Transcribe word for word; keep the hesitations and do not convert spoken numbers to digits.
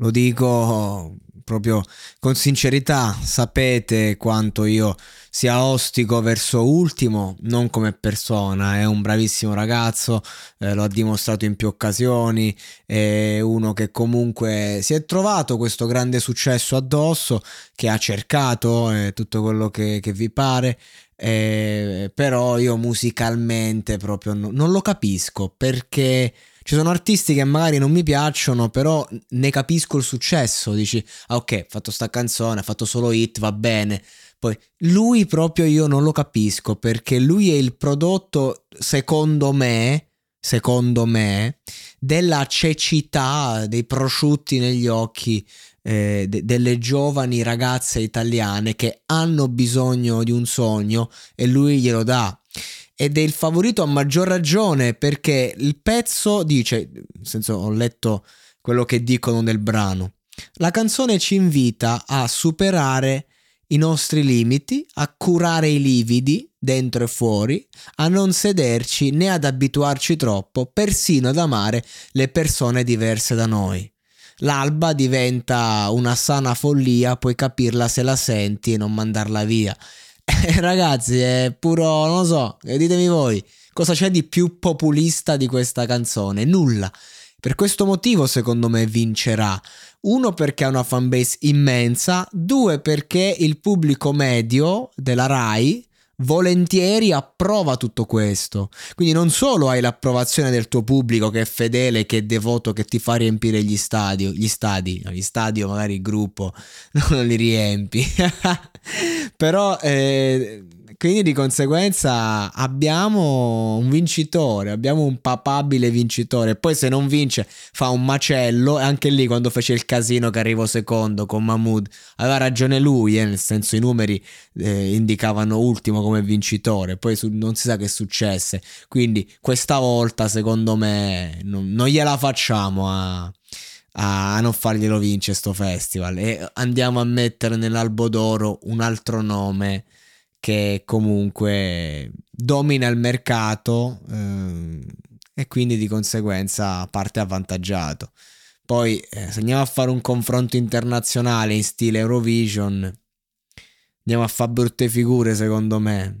Lo dico proprio con sincerità, sapete quanto io sia ostico verso Ultimo, non come persona, è un bravissimo ragazzo, eh, lo ha dimostrato in più occasioni, è uno che comunque si è trovato questo grande successo addosso, che ha cercato eh, tutto quello che, che vi pare, eh, però io musicalmente proprio no, non lo capisco, perché... Ci sono artisti che magari non mi piacciono, però ne capisco il successo. Dici, ah ok, ha fatto sta canzone, ha fatto solo hit, va bene. Poi lui proprio io non lo capisco, perché lui è il prodotto, secondo me, secondo me, della cecità, dei prosciutti negli occhi eh, de- delle giovani ragazze italiane che hanno bisogno di un sogno e lui glielo dà. Ed è il favorito a maggior ragione, perché il pezzo dice, nel senso ho letto quello che dicono nel brano, la canzone ci invita a superare i nostri limiti, a curare i lividi dentro e fuori, a non sederci né ad abituarci troppo, persino ad amare le persone diverse da noi. L'alba diventa una sana follia, puoi capirla se la senti e non mandarla via. Ragazzi, è puro, non lo so, ditemi voi, cosa c'è di più populista di questa canzone? Nulla. Per questo motivo, secondo me, vincerà. Uno, perché ha una fanbase immensa. Due, perché il pubblico medio della Rai volentieri approva tutto questo. Quindi non solo hai l'approvazione del tuo pubblico che è fedele, che è devoto, che ti fa riempire gli stadi, gli stadi, gli stadi magari il gruppo non li riempi, però eh, quindi di conseguenza abbiamo un vincitore, abbiamo un papabile vincitore. Poi se non vince fa un macello, e anche lì quando fece il casino che arrivò secondo con Mahmud aveva ragione lui, eh, nel senso i numeri eh, indicavano Ultimo come vincitore, poi su, non si sa che successe, quindi questa volta secondo me non, non gliela facciamo a... a non farglielo vincere sto festival, e andiamo a mettere nell'albo d'oro un altro nome che comunque domina il mercato ehm, e quindi di conseguenza parte avvantaggiato. Poi eh, se andiamo a fare un confronto internazionale in stile Eurovision andiamo a fare brutte figure, secondo me.